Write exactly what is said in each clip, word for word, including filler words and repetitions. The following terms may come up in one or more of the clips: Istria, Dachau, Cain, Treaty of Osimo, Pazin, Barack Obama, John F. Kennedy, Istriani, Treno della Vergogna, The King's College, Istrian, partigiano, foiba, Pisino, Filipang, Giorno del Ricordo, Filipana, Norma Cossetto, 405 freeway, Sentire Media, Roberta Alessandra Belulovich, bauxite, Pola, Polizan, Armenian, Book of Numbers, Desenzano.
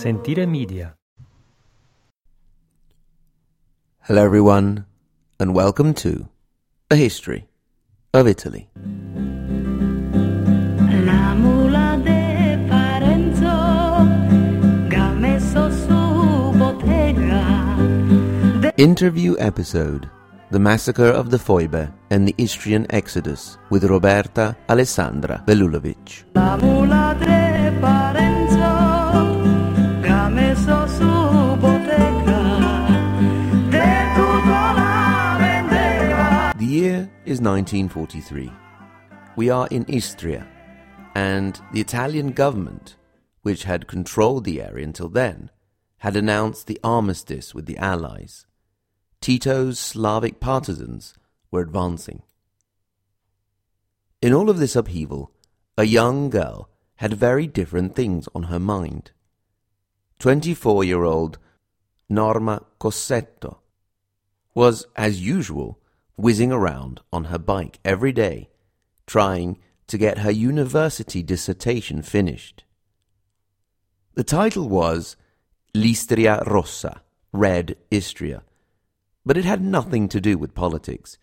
Sentire Media. Hello everyone, and welcome to A History of Italy. La mula de Parenzo, ga messo su bottega. Interview episode: The Massacre of the Foiba and the Istrian Exodus with Roberta Alessandra Belulovich. La mula de Parenzo, ga messo su bottega, de tutto la vendega. The year is nineteen forty-three. We are in Istria, and the Italian government, which had controlled the area until then, had announced the armistice with the Allies. Tito's Slavic partisans were advancing. In all of this upheaval, a young girl had very different things on her mind. Twenty-four-year-old Norma Cossetto was, as usual, whizzing around on her bike every day, trying to get her university dissertation finished. The title was L'Istria Rossa, Red Istria, but it had nothing to do with politics.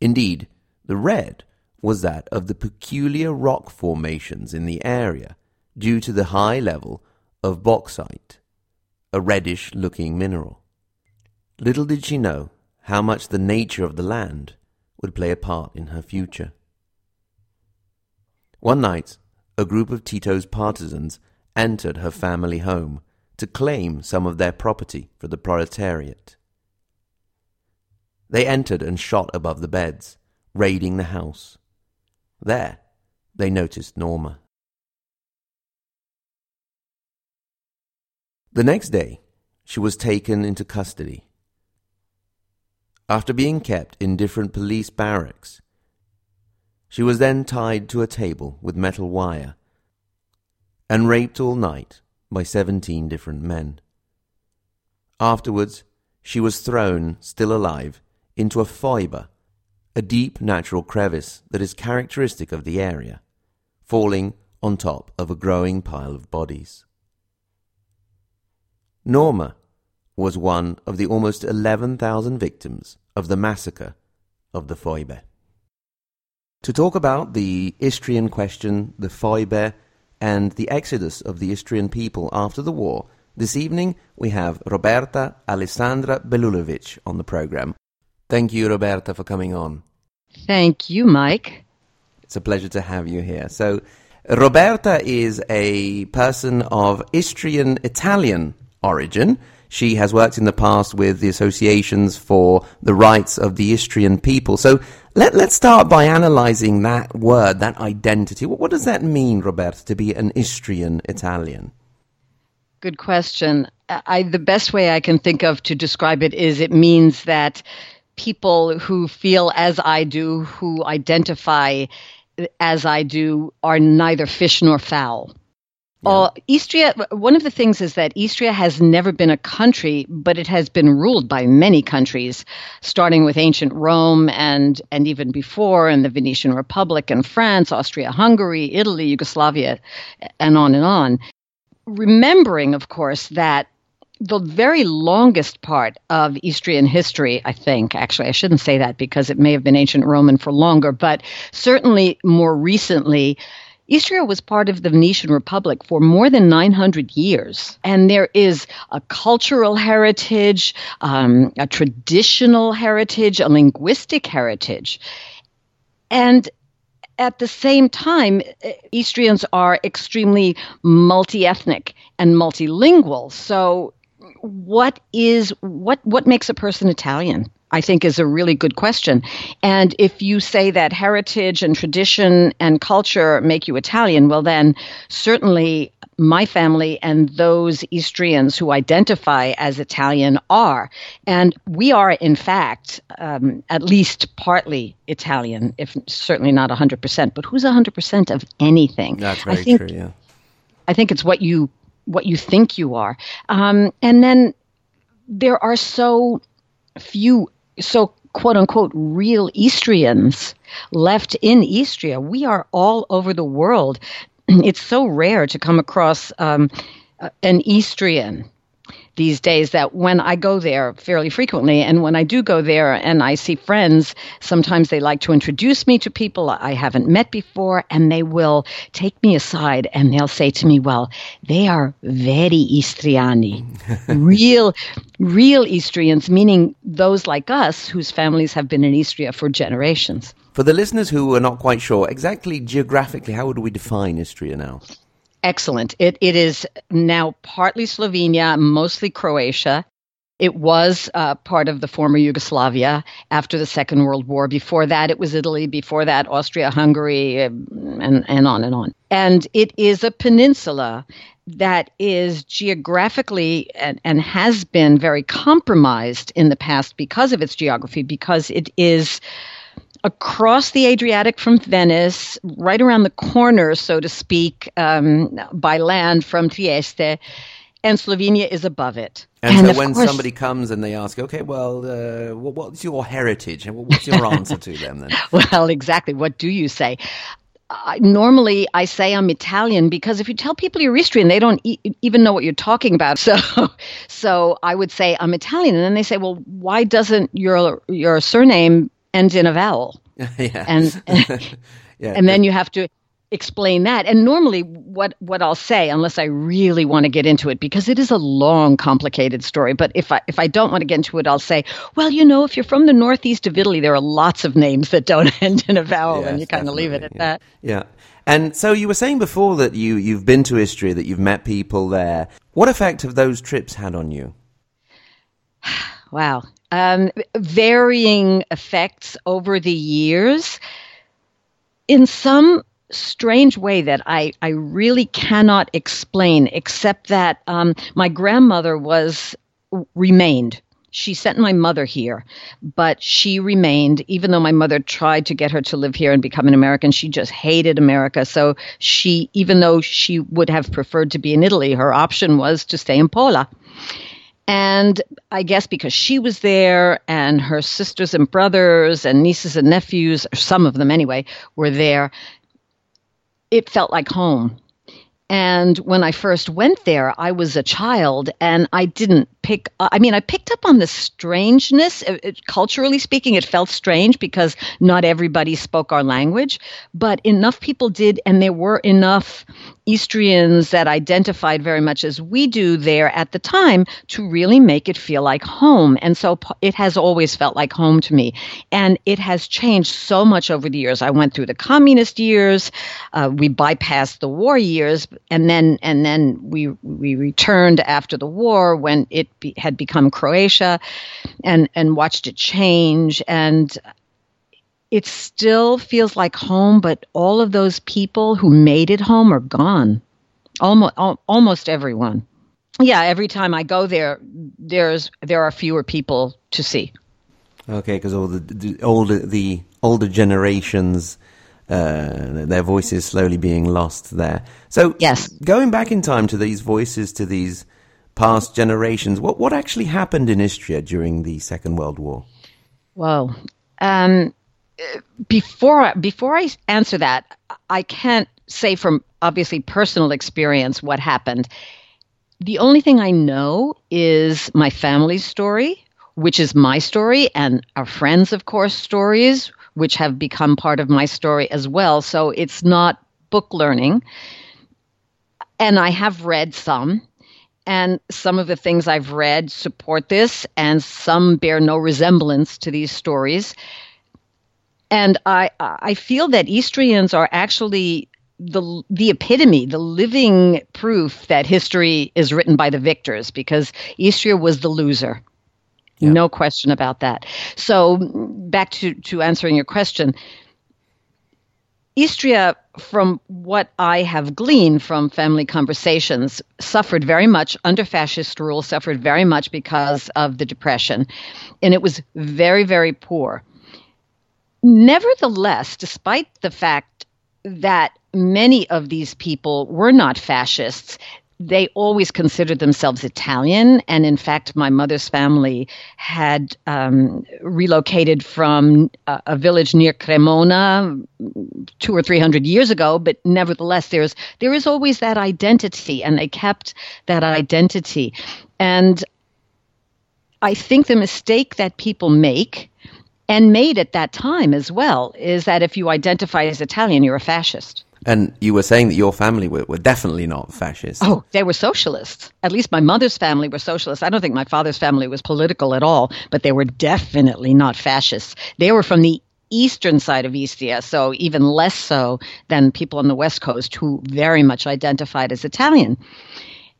Indeed, the red was that of the peculiar rock formations in the area due to the high level of bauxite, a reddish-looking mineral. Little did she know how much the nature of the land would play a part in her future. One night, a group of Tito's partisans entered her family home to claim some of their property for the proletariat. They entered and shot above the beds, raiding the house. There, they noticed Norma. The next day, she was taken into custody. After being kept in different police barracks, she was then tied to a table with metal wire and raped all night by seventeen different men. Afterwards, she was thrown, still alive, into a foiba, a deep natural crevice that is characteristic of the area, falling on top of a growing pile of bodies. Norma was one of the almost eleven thousand victims of the massacre of the foiba. To talk about the Istrian question, the foiba, and the exodus of the Istrian people after the war, this evening we have Roberta Alessandra Belulovich on the program. Thank you, Roberta, for coming on. Thank you, Mike. It's a pleasure to have you here. So, Roberta is a person of Istrian-Italian origin. She has worked in the past with the associations for the rights of the Istrian people. So, let, let's start by analyzing that word, that identity. What, what does that mean, Roberta, to be an Istrian-Italian? Good question. I, the best way I can think of to describe it is it means that people who feel as I do, who identify as I do, are neither fish nor fowl. Yeah. Uh, Istria, one of the things is that Istria has never been a country, but it has been ruled by many countries, starting with ancient Rome and, and even before, and the Venetian Republic and France, Austria-Hungary, Italy, Yugoslavia, and on and on. Remembering, of course, that the very longest part of Istrian history, I think, actually, I shouldn't say that because it may have been ancient Roman for longer, but certainly more recently, Istria was part of the Venetian Republic for more than nine hundred years. And there is a cultural heritage, um, a traditional heritage, a linguistic heritage. And at the same time, Istrians are extremely multi-ethnic and multilingual. So what is what what makes a person Italian, I think, is a really good question. And if you say that heritage and tradition and culture make you Italian, well, then certainly my family and those Istrians who identify as Italian are. And we are, in fact, um, at least partly Italian, if certainly not one hundred percent. But who's one hundred percent of anything? That's very I think, true, yeah. I think it's what you, what you think you are. Um, and then there are so... few, so quote-unquote real Istrians left in Istria. We are all over the world. It's so rare to come across um, uh, an Istrian these days, that when I go there fairly frequently, and when I do go there and I see friends, sometimes they like to introduce me to people I haven't met before, and they will take me aside and they'll say to me, well, they are very Istriani, real, real Istrians, meaning those like us whose families have been in Istria for generations. For the listeners who are not quite sure, exactly geographically, how would we define Istria now? Excellent. It it is now partly Slovenia, mostly Croatia. It was uh, part of the former Yugoslavia after the Second World War. Before that, it was Italy. Before that, Austria, Hungary, and, and on and on. And it is a peninsula that is geographically and, and has been very compromised in the past because of its geography, because it is across the Adriatic from Venice, right around the corner, so to speak, um, by land from Trieste, and Slovenia is above it. And, and so when course, somebody comes and they ask, okay, well, uh, what's your heritage? And what's your answer to them then? Well, exactly. What do you say? I, normally, I say I'm Italian, because if you tell people you're Istrian, they don't e- even know what you're talking about. So, so I would say I'm Italian, and then they say, well, why doesn't your your surname ends in a vowel? yeah. And and, yeah, and then you have to explain that. And normally what, what I'll say, unless I really want to get into it, because it is a long, complicated story, but if I if I don't want to get into it, I'll say, well, you know, if you're from the northeast of Italy, there are lots of names that don't end in a vowel, yes, and you kind of leave it at yeah. that. Yeah. And so you were saying before that you, you've been to Istria, that you've met people there. What effect have those trips had on you? Wow. Um, varying effects over the years. In some strange way that I, I really cannot explain, except that um, my grandmother was remained. She sent my mother here, but she remained, even though my mother tried to get her to live here and become an American. She just hated America. So she, even though she would have preferred to be in Italy, her option was to stay in Pola. And I guess because she was there and her sisters and brothers and nieces and nephews, or some of them anyway, were there, it felt like home. And when I first went there, I was a child, and I didn't pick – I mean, I picked up on the strangeness. It, it, culturally speaking, it felt strange because not everybody spoke our language, but enough people did, and there were enough Istrians that identified very much as we do there at the time to really make it feel like home. And so it has always felt like home to me, and it has changed so much over the years. I went through the communist years. Uh, we bypassed the war years. And then, and then we we returned after the war when it be, had become Croatia, and and watched it change. And it still feels like home, but all of those people who made it home are gone, almost al- almost everyone. Yeah, every time I go there, there's there are fewer people to see. Okay, because all the, the older the older generations. Uh, their voices slowly being lost there. So yes. Going back in time to these voices, to these past generations, what, what actually happened in Istria during the Second World War? Well, um, before, before I answer that, I can't say from obviously personal experience what happened. The only thing I know is my family's story, which is my story, and our friends, of course, stories, which have become part of my story as well. So it's not book learning. And I have read some, and some of the things I've read support this, and some bear no resemblance to these stories. And I I feel that Istrians are actually the the epitome, the living proof that history is written by the victors, because Istria was the loser. Yeah. No question about that. So back to, to answering your question, Istria, from what I have gleaned from family conversations, suffered very much under fascist rule, suffered very much because of the Depression. And it was very, very poor. Nevertheless, despite the fact that many of these people were not fascists, they always considered themselves Italian. And in fact, my mother's family had um, relocated from a, a village near Cremona two or three hundred years ago. But nevertheless, there's there is always that identity, and they kept that identity. And I think the mistake that people make, and made at that time as well, is that if you identify as Italian, you're a fascist. And you were saying that your family were, were definitely not fascists. Oh, they were socialists. At least my mother's family were socialists. I don't think my father's family was political at all, but they were definitely not fascists. They were from the eastern side of Istria, so even less so than people on the West Coast who very much identified as Italian.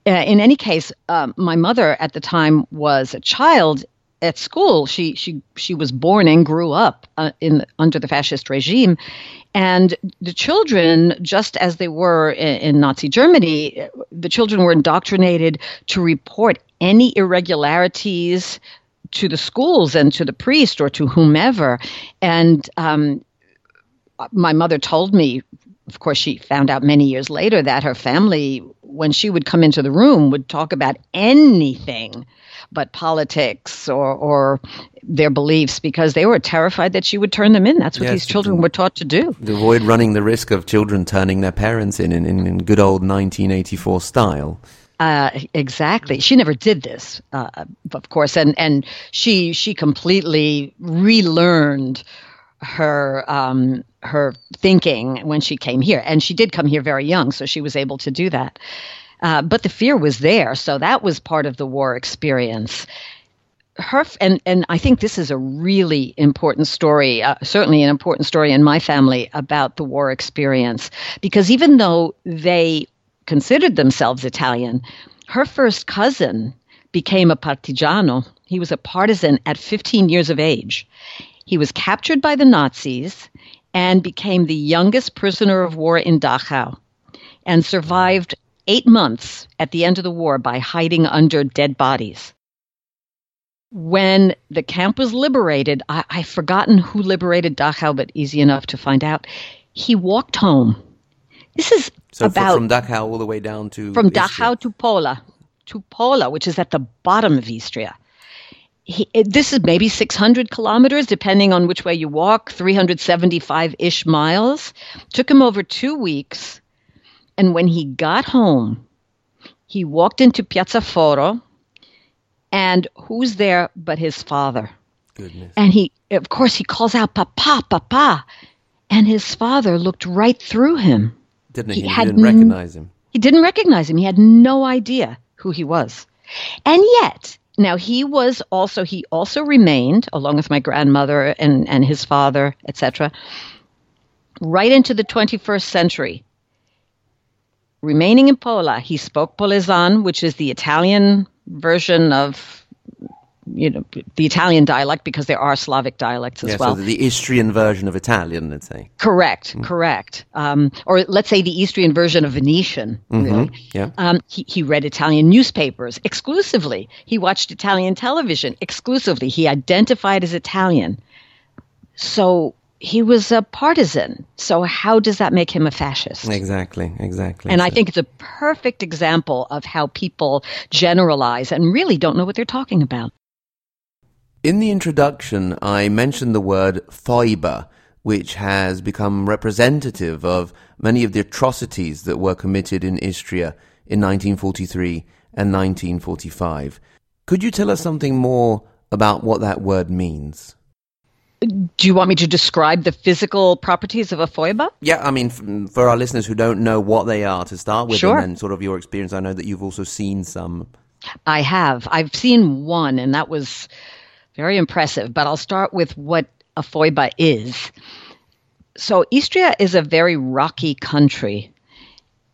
Uh, in any case, um, my mother at the time was a child at school. She she she was born and grew up uh, in under the fascist regime. And the children, just as they were in, in Nazi Germany, the children were indoctrinated to report any irregularities to the schools and to the priest or to whomever. And um, my mother told me, of course, she found out many years later that her family, when she would come into the room, would talk about anything but politics or, or their beliefs, because they were terrified that she would turn them in. That's what yes, these children were taught to do. To avoid running the risk of children turning their parents in in, in good old nineteen eighty-four style. Uh, exactly. She never did this, uh, of course. And, and she she completely relearned her um, her thinking when she came here. And she did come here very young, so she was able to do that. Uh, but the fear was there, so that was part of the war experience. Her and and I think this is a really important story, uh, certainly an important story in my family about the war experience, because even though they considered themselves Italian, her first cousin became a partigiano. He was a partisan at fifteen years of age. He was captured by the Nazis and became the youngest prisoner of war in Dachau, and survived eight months at the end of the war by hiding under dead bodies. When the camp was liberated, I, I've forgotten who liberated Dachau, but easy enough to find out. He walked home. This is so about... from Dachau all the way down to... From Istria. Dachau to Pola, to Pola, which is at the bottom of Istria. He, this is maybe six hundred kilometers, depending on which way you walk, three hundred seventy-five-ish miles. Took him over two weeks... And when he got home, he walked into Piazza Foro, and who's there but his father? Goodness. And he, of course, he calls out, "Papa, Papa," and his father looked right through him. Didn't he? He, he didn't recognize him. He didn't recognize him. He had no idea who he was. And yet, now he was also, he also remained, along with my grandmother and, and his father, et cetera, right into the twenty-first century. Remaining in Pola, he spoke Polizan, which is the Italian version of, you know, the Italian dialect, because there are Slavic dialects as yeah, well. So the Istrian version of Italian, let's say. Correct, mm. correct. Um, or let's say the Istrian version of Venetian, mm-hmm. really. Yeah. Um, he, he read Italian newspapers exclusively. He watched Italian television exclusively. He identified as Italian. So... he was a partisan. So how does that make him a fascist? Exactly, exactly. And so. I think it's a perfect example of how people generalize and really don't know what they're talking about. In the introduction, I mentioned the word foiba, which has become representative of many of the atrocities that were committed in Istria in nineteen forty-three and nineteen forty-five. Could you tell us something more about what that word means? Do you want me to describe the physical properties of a foiba? Yeah, I mean, f- for our listeners who don't know what they are to start with, sure. and, and sort of your experience, I know that you've also seen some. I have. I've seen one, and that was very impressive. But I'll start with what a foiba is. So Istria is a very rocky country,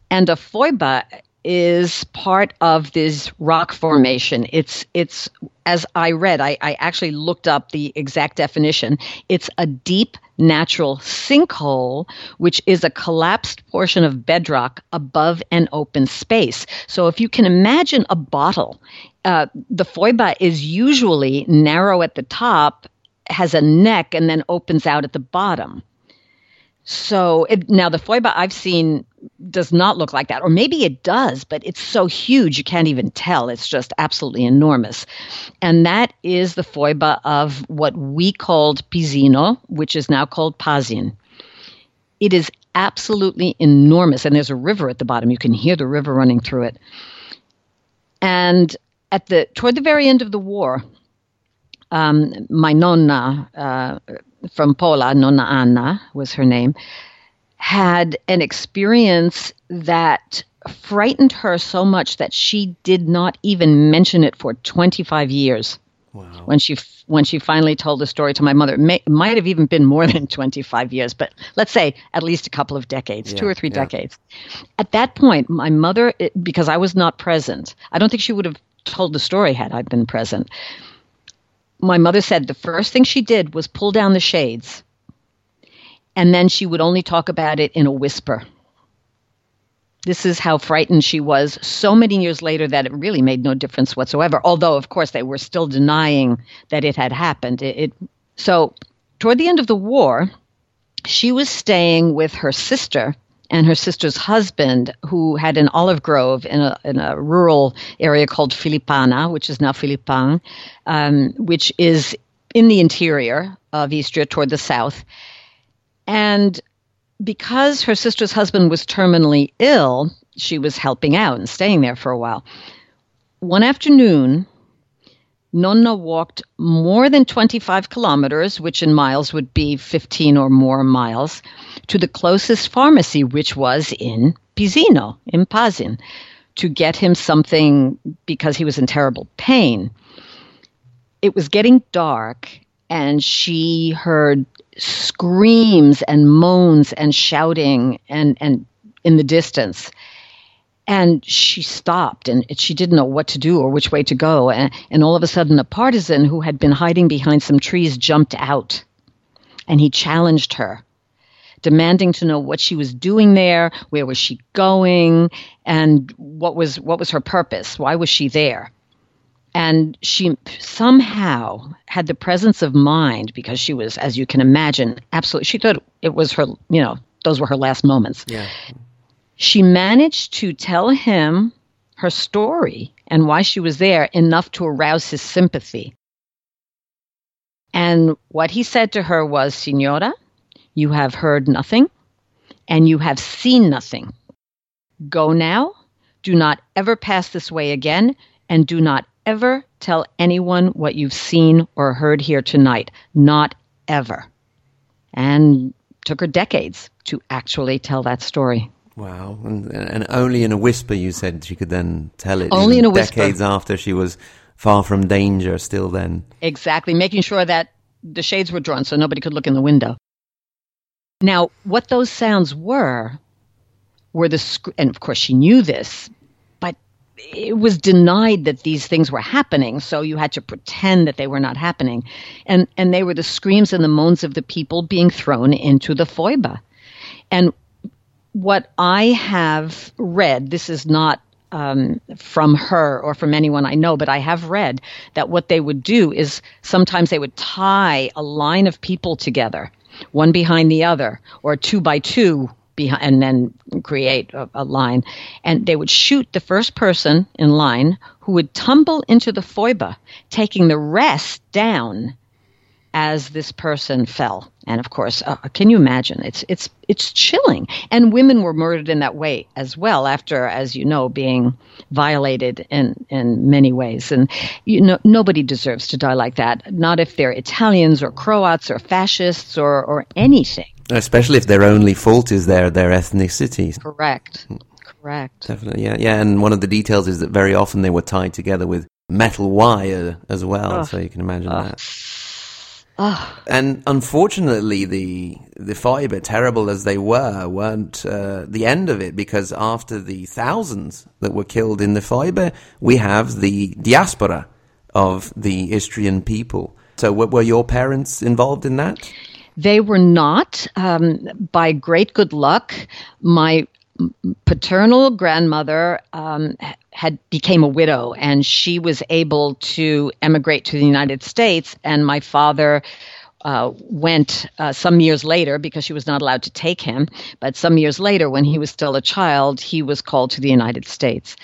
and a foiba is part of this rock formation. It's, it's as I read, I, I actually looked up the exact definition. It's a deep natural sinkhole, which is a collapsed portion of bedrock above an open space. So if you can imagine a bottle, uh, the foiba is usually narrow at the top, has a neck, and then opens out at the bottom. So it, now the foiba I've seen does not look like that. Or maybe it does, but it's so huge you can't even tell. It's just absolutely enormous. And that is the foiba of what we called Pisino, which is now called Pazin. It is absolutely enormous. And there's a river at the bottom. You can hear the river running through it. And at the toward the very end of the war, um, my nonna uh, from Pola, Nonna Anna was her name, had an experience that frightened her so much that she did not even mention it for twenty-five years. Wow. When she when she finally told the story to my mother, it may, might have even been more than twenty-five years, but let's say at least a couple of decades, yeah, two or three yeah. decades. At that point, my mother, it, because I was not present, I don't think she would have told the story had I been present. My mother said the first thing she did was pull down the shades. And then she would only talk about it in a whisper. This is how frightened she was so many years later that it really made no difference whatsoever. Although, of course, they were still denying that it had happened. It, it, so toward the end of the war, she was staying with her sister and her sister's husband, who had an olive grove in a, in a rural area called Filipana, which is now Filipang, um, which is in the interior of Istria toward the south. And because her sister's husband was terminally ill, she was helping out and staying there for a while. One afternoon, Nonna walked more than twenty-five kilometers, which in miles would be fifteen or more miles, to the closest pharmacy, which was in Pisino, in Pazin, to get him something because he was in terrible pain. It was getting dark, and she heard screams and moans and shouting and, and in the distance. And she stopped and she didn't know what to do or which way to go. And, and all of a sudden, a partisan who had been hiding behind some trees jumped out and he challenged her, demanding to know what she was doing there, where was she going, and what was what was her purpose? Why was she there? And she somehow had the presence of mind because she was, as you can imagine, absolutely, she thought it was her, you know, those were her last moments. Yeah. She managed to tell him her story and why she was there enough to arouse his sympathy. And what he said to her was, "Signora, you have heard nothing and you have seen nothing. Go now. Do not ever pass this way again, and do not ever tell anyone what you've seen or heard here tonight. Not ever." And took her decades to actually tell that story. Wow. And, and only in a whisper, you said she could then tell it. Only in a whisper. Decades after she was far from danger still then. Exactly. Making sure that the shades were drawn so nobody could look in the window. Now, what those sounds were, were the, sc- and of course she knew this, it was denied that these things were happening, so you had to pretend that they were not happening. And and they were the screams and the moans of the people being thrown into the foiba. And what I have read, this is not um, from her or from anyone I know, but I have read that what they would do is sometimes they would tie a line of people together, one behind the other, or two by two, behind, and then create a, a line, and they would shoot the first person in line who would tumble into the foiba, taking the rest down as this person fell. And of course, uh, can you imagine? It's it's it's chilling. And women were murdered in that way as well, after, as you know, being violated in, in many ways. And you know, nobody deserves to die like that. Not if they're Italians or Croats or fascists or or anything. Especially if their only fault is their, their ethnicity. Correct. Correct. Definitely, yeah. Yeah, and one of the details is that very often they were tied together with metal wire as well, oh. so you can imagine oh. that. Oh. And unfortunately, the the foiba, terrible as they were, weren't uh, the end of it, because after the thousands that were killed in the foiba, we have the diaspora of the Istrian people. So w- were your parents involved in that? They were not. Um, by great good luck, my paternal grandmother um, had became a widow, and she was able to emigrate to the United States. And my father uh, went uh, some years later, because she was not allowed to take him, but some years later, when he was still a child, he was called to the United States.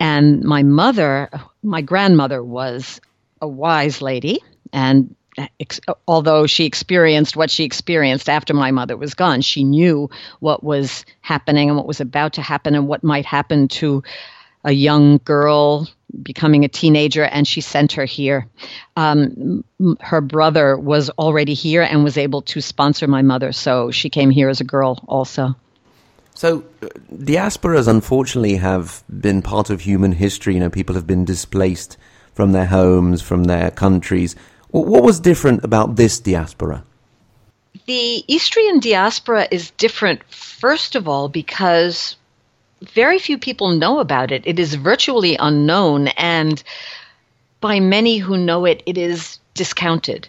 And my mother, my grandmother, was a wise lady, and ex- although she experienced what she experienced after my mother was gone, she knew what was happening and what was about to happen and what might happen to a young girl becoming a teenager, and she sent her here. Um, her brother was already here and was able to sponsor my mother, so she came here as a girl also. So diasporas, unfortunately, have been part of human history. You know, people have been displaced from their homes, from their countries. What was different about this diaspora? The Istrian diaspora is different, first of all, because very few people know about it. It is virtually unknown, and by many who know it, it is discounted.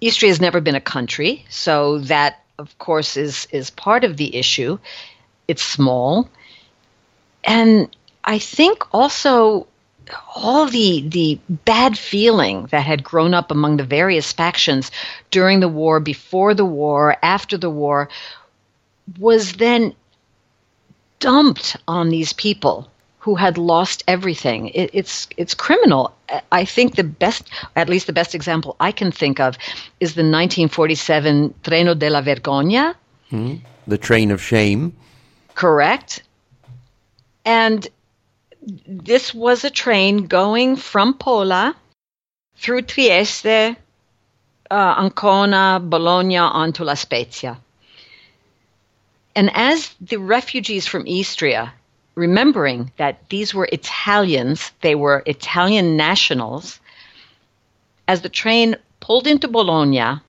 Istria has never been a country, so that, of course, is, is part of the issue. It's small. And I think also all the the bad feeling that had grown up among the various factions during the war, before the war, after the war, was then dumped on these people who had lost everything. It, it's it's criminal. I think the best, at least the best example I can think of, is the nineteen forty-seven Treno della Vergogna. Hmm. The train of shame. Correct. And this was a train going from Pola through Trieste, uh, Ancona, Bologna, onto La Spezia. And as the refugees from Istria, remembering that these were Italians, they were Italian nationals, as the train pulled into Bologna,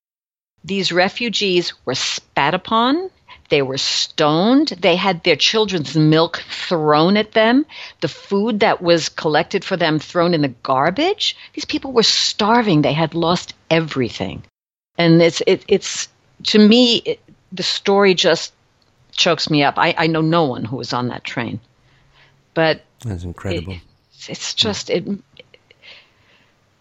these refugees were spat upon, they were stoned, they had their children's milk thrown at them, the food that was collected for them thrown in the garbage. These people were starving, they had lost everything. And it's, it, it's to me, it, the story just chokes me up. I, I know no one who was on that train, but that's incredible. It, it's just yeah. it.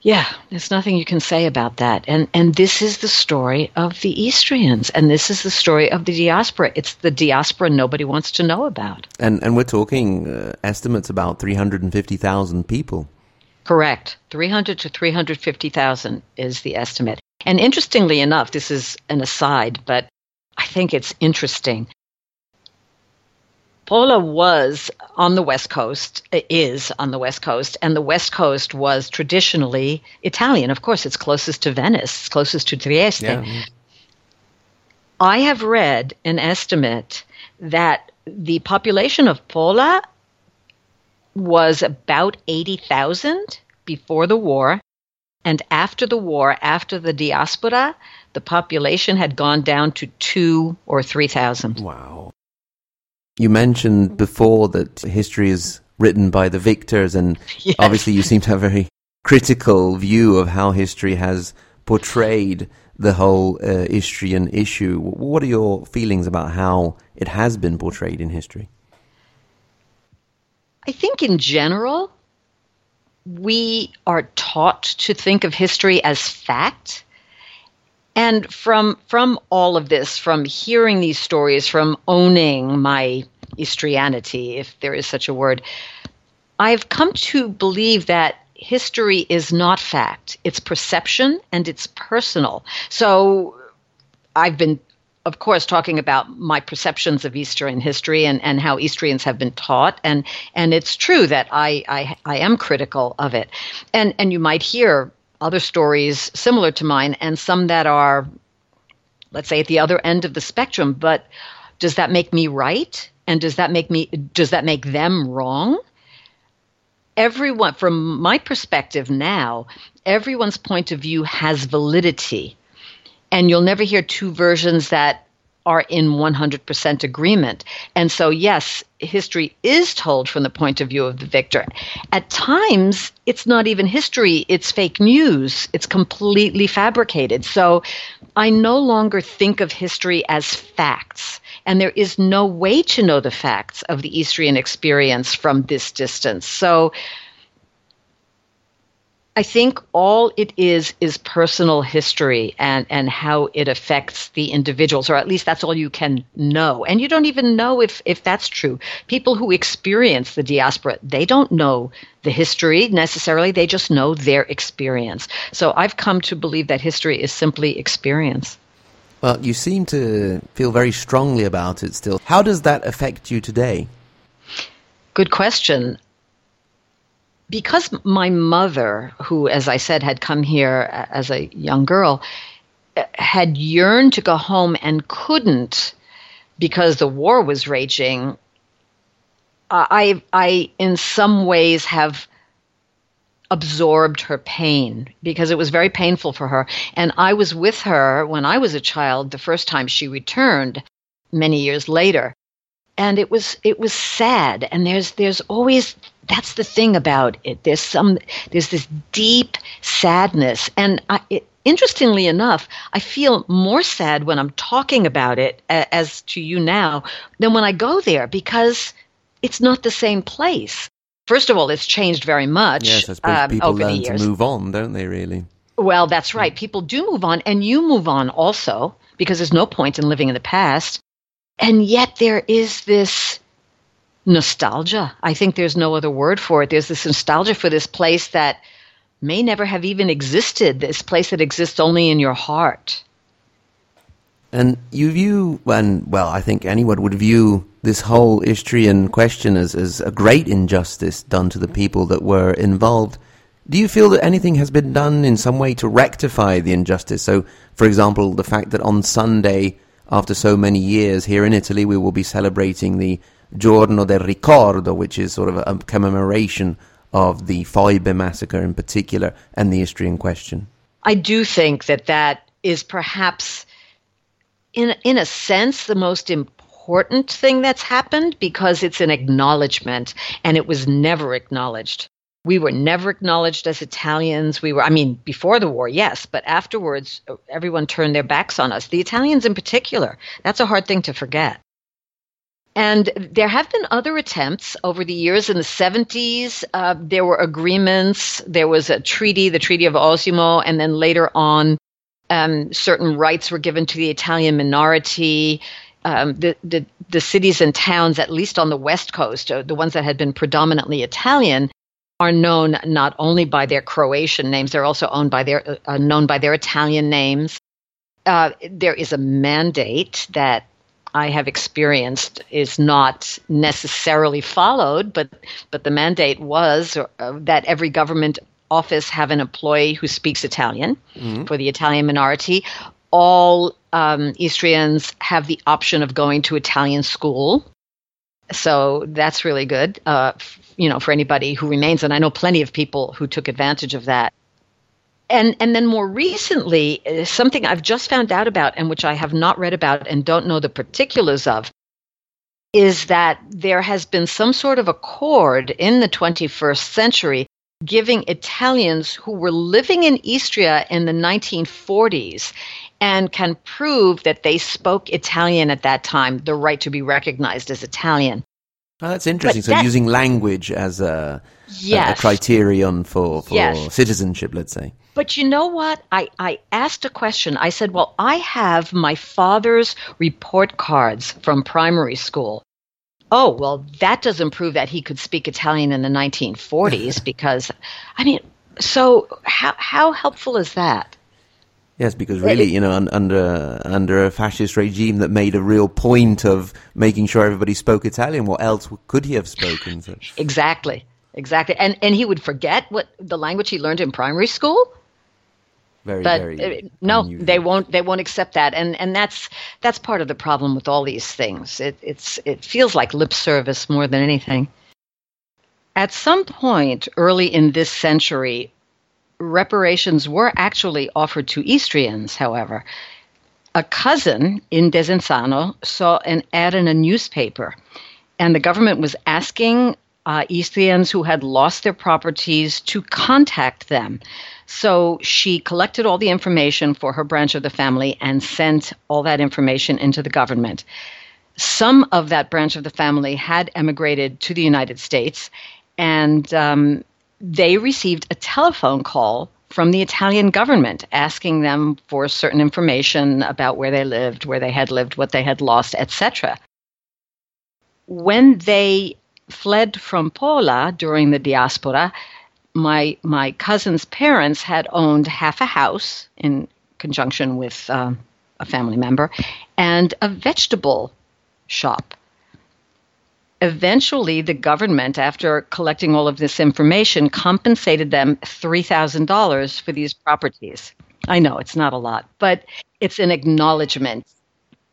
Yeah, there's nothing you can say about that. And and this is the story of the Istrians, and this is the story of the diaspora. It's the diaspora nobody wants to know about. And and we're talking uh, estimates about three hundred and fifty thousand people. Correct, three hundred to three hundred fifty thousand is the estimate. And interestingly enough, this is an aside, but I think it's interesting. Pola was on the West Coast, is on the West Coast, and the West Coast was traditionally Italian. Of course, it's closest to Venice, it's closest to Trieste. Yeah. I have read an estimate that the population of Pola was about eighty thousand before the war, and after the war, after the diaspora, the population had gone down to two or three thousand. Wow. You mentioned before that history is written by the victors, and yes. Obviously you seem to have a very critical view of how history has portrayed the whole uh, Istrian issue. What are your feelings about how it has been portrayed in history? I think in general, we are taught to think of history as fact. And from from all of this, from hearing these stories, from owning my Istrianity, if there is such a word, I've come to believe that history is not fact. It's perception and it's personal. So I've been, of course, talking about my perceptions of Istrian history and, and how Istrians have been taught. And, and it's true that I, I, I am critical of it. And, and you might hear other stories similar to mine, and some that are, let's say, at the other end of the spectrum. But does that make me right? And does that make me, does that make them wrong? Everyone, from my perspective now, everyone's point of view has validity. And you'll never hear two versions that are in one hundred percent agreement. And so, yes, history is told from the point of view of the victor. At times, it's not even history, it's fake news. It's completely fabricated. So I no longer think of history as facts. And there is no way to know the facts of the Istrian experience from this distance. So I think all it is is personal history and, and how it affects the individuals, or at least that's all you can know. And you don't even know if, if that's true. People who experience the diaspora, they don't know the history necessarily. They just know their experience. So I've come to believe that history is simply experience. Well, you seem to feel very strongly about it still. How does that affect you today? Good question. Because my mother, who, as I said, had come here as a young girl, had yearned to go home and couldn't because the war was raging, I, I in some ways have absorbed her pain because it was very painful for her. And I was with her when I was a child the first time she returned many years later. And it was it was sad. And there's there's always, that's the thing about it. There's some there's this deep sadness. And I, it, interestingly enough, I feel more sad when I'm talking about it, uh, as to you now, than when I go there, because it's not the same place. First of all, it's changed very much. Yes, I suppose um, people over learn the years. To move on, don't they, really? Well, that's right. People do move on, and you move on also, because there's no point in living in the past. And yet there is this nostalgia. I think there's no other word for it. There's this nostalgia for this place that may never have even existed, this place that exists only in your heart. And you view, and well, I think anyone would view this whole Istrian question as, as a great injustice done to the people that were involved. Do you feel that anything has been done in some way to rectify the injustice? So, for example, the fact that on Sunday, after so many years, here in Italy, we will be celebrating the Giorno del Ricordo, which is sort of a commemoration of the Foiba massacre in particular and the Istrian question. I do think that that is perhaps, in in a sense, the most important thing that's happened, because it's an acknowledgement, and it was never acknowledged. We were never acknowledged as Italians. We were, I mean, before the war, yes, but afterwards, everyone turned their backs on us. The Italians in particular. That's a hard thing to forget. And there have been other attempts over the years. In the seventies, uh, there were agreements. There was a treaty, the Treaty of Osimo, and then later on, um, certain rights were given to the Italian minority. Um, the, the, the cities and towns, at least on the West Coast, uh, the ones that had been predominantly Italian, are known not only by their Croatian names, they're also owned by their, uh, known by their Italian names. Uh, there is a mandate that I have experienced is not necessarily followed, but but the mandate was uh, that every government office have an employee who speaks Italian mm-hmm. for the Italian minority. All um, Istrians have the option of going to Italian school. So that's really good, uh, f- you know, for anybody who remains. And I know plenty of people who took advantage of that. And and then more recently, something I've just found out about and which I have not read about and don't know the particulars of, is that there has been some sort of accord in the twenty-first century giving Italians who were living in Istria in the nineteen forties and can prove that they spoke Italian at that time, the right to be recognized as Italian. Oh, that's interesting. But so that, using language as a, yes. a, a criterion for, for yes. citizenship, let's say. But you know what? I, I asked a question. I said, well, I have my father's report cards from primary school. Oh, well, that doesn't prove that he could speak Italian in the nineteen forties because, I mean, so how how helpful is that? Yes, because really, you know, un- under under a fascist regime that made a real point of making sure everybody spoke Italian, what else could he have spoken? So. Exactly, exactly. And and he would forget what the language he learned in primary school? Very, but, very uh, no, unusual. they won't they won't accept that. And and that's that's part of the problem with all these things. It it's it feels like lip service more than anything. At some point early in this century, reparations were actually offered to Istrians, however. A cousin in Desenzano saw an ad in a newspaper, and the government was asking uh, Istrians who had lost their properties to contact them. So she collected all the information for her branch of the family and sent all that information into the government. Some of that branch of the family had emigrated to the United States, and um, they received a telephone call from the Italian government asking them for certain information about where they lived, where they had lived, what they had lost, et cetera. When they fled from Pola during the diaspora, my my cousin's parents had owned half a house in conjunction with uh, a family member and a vegetable shop. Eventually, the government, after collecting all of this information, compensated them three thousand dollars for these properties. I know it's not a lot, but it's an acknowledgement.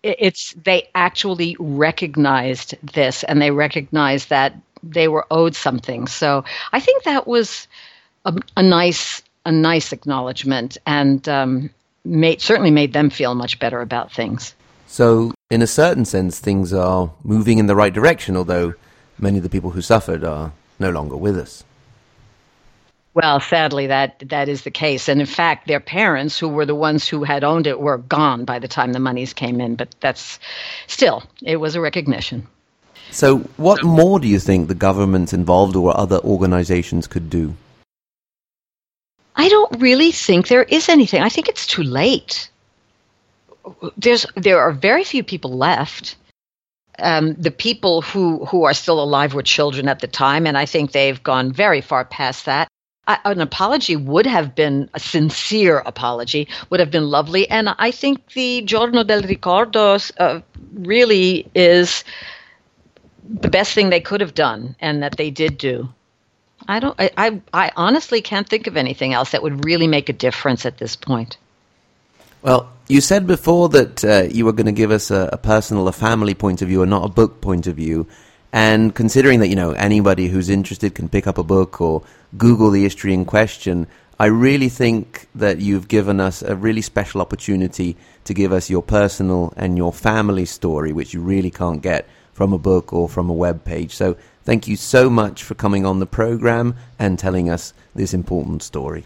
It's they actually recognized this, and they recognized that they were owed something. So I think that was a, a nice, a nice acknowledgement, and um, made, certainly made them feel much better about things. So, in a certain sense, things are moving in the right direction, although many of the people who suffered are no longer with us. Well, sadly, that that is the case. And in fact, their parents, who were the ones who had owned it, were gone by the time the monies came in. But that's still, it was a recognition. So what more do you think the governments involved or other organizations could do? I don't really think there is anything. I think it's too late. There's there are very few people left. Um, the people who, who are still alive were children at the time, and I think they've gone very far past that. I, an apology would have been, a sincere apology, would have been lovely. And I think the Giorno del Ricordo uh, really is the best thing they could have done, and that they did do. I don't. I, I, I honestly can't think of anything else that would really make a difference at this point. Well, you said before that uh, you were going to give us a, a personal, a family point of view, and not a book point of view. And considering that, you know, anybody who's interested can pick up a book or Google the history in question, I really think that you've given us a really special opportunity to give us your personal and your family story, which you really can't get from a book or from a web page. So thank you so much for coming on the program and telling us this important story.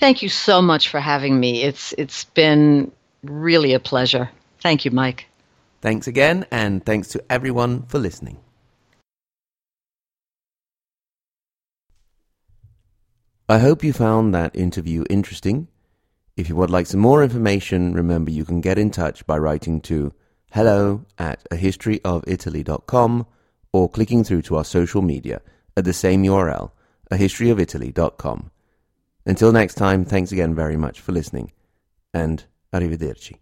Thank you so much for having me. It's It's been really a pleasure. Thank you, Mike. Thanks again, and thanks to everyone for listening. I hope you found that interview interesting. If you would like some more information, remember you can get in touch by writing to hello at a history of italy dot com or clicking through to our social media at the same U R L, a history of italy dot com. Until next time, thanks again very much for listening, and arrivederci.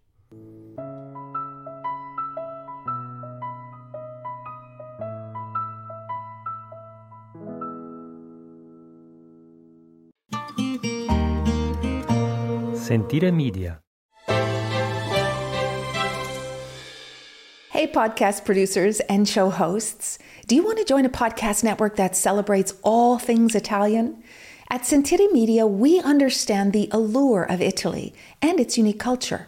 Sentire Media. Hey, podcast producers and show hosts. Do you want to join a podcast network that celebrates all things Italian? At Sentire Media, we understand the allure of Italy and its unique culture.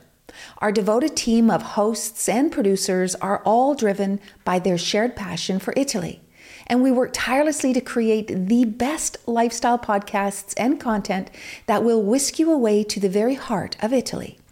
Our devoted team of hosts and producers are all driven by their shared passion for Italy. And we work tirelessly to create the best lifestyle podcasts and content that will whisk you away to the very heart of Italy.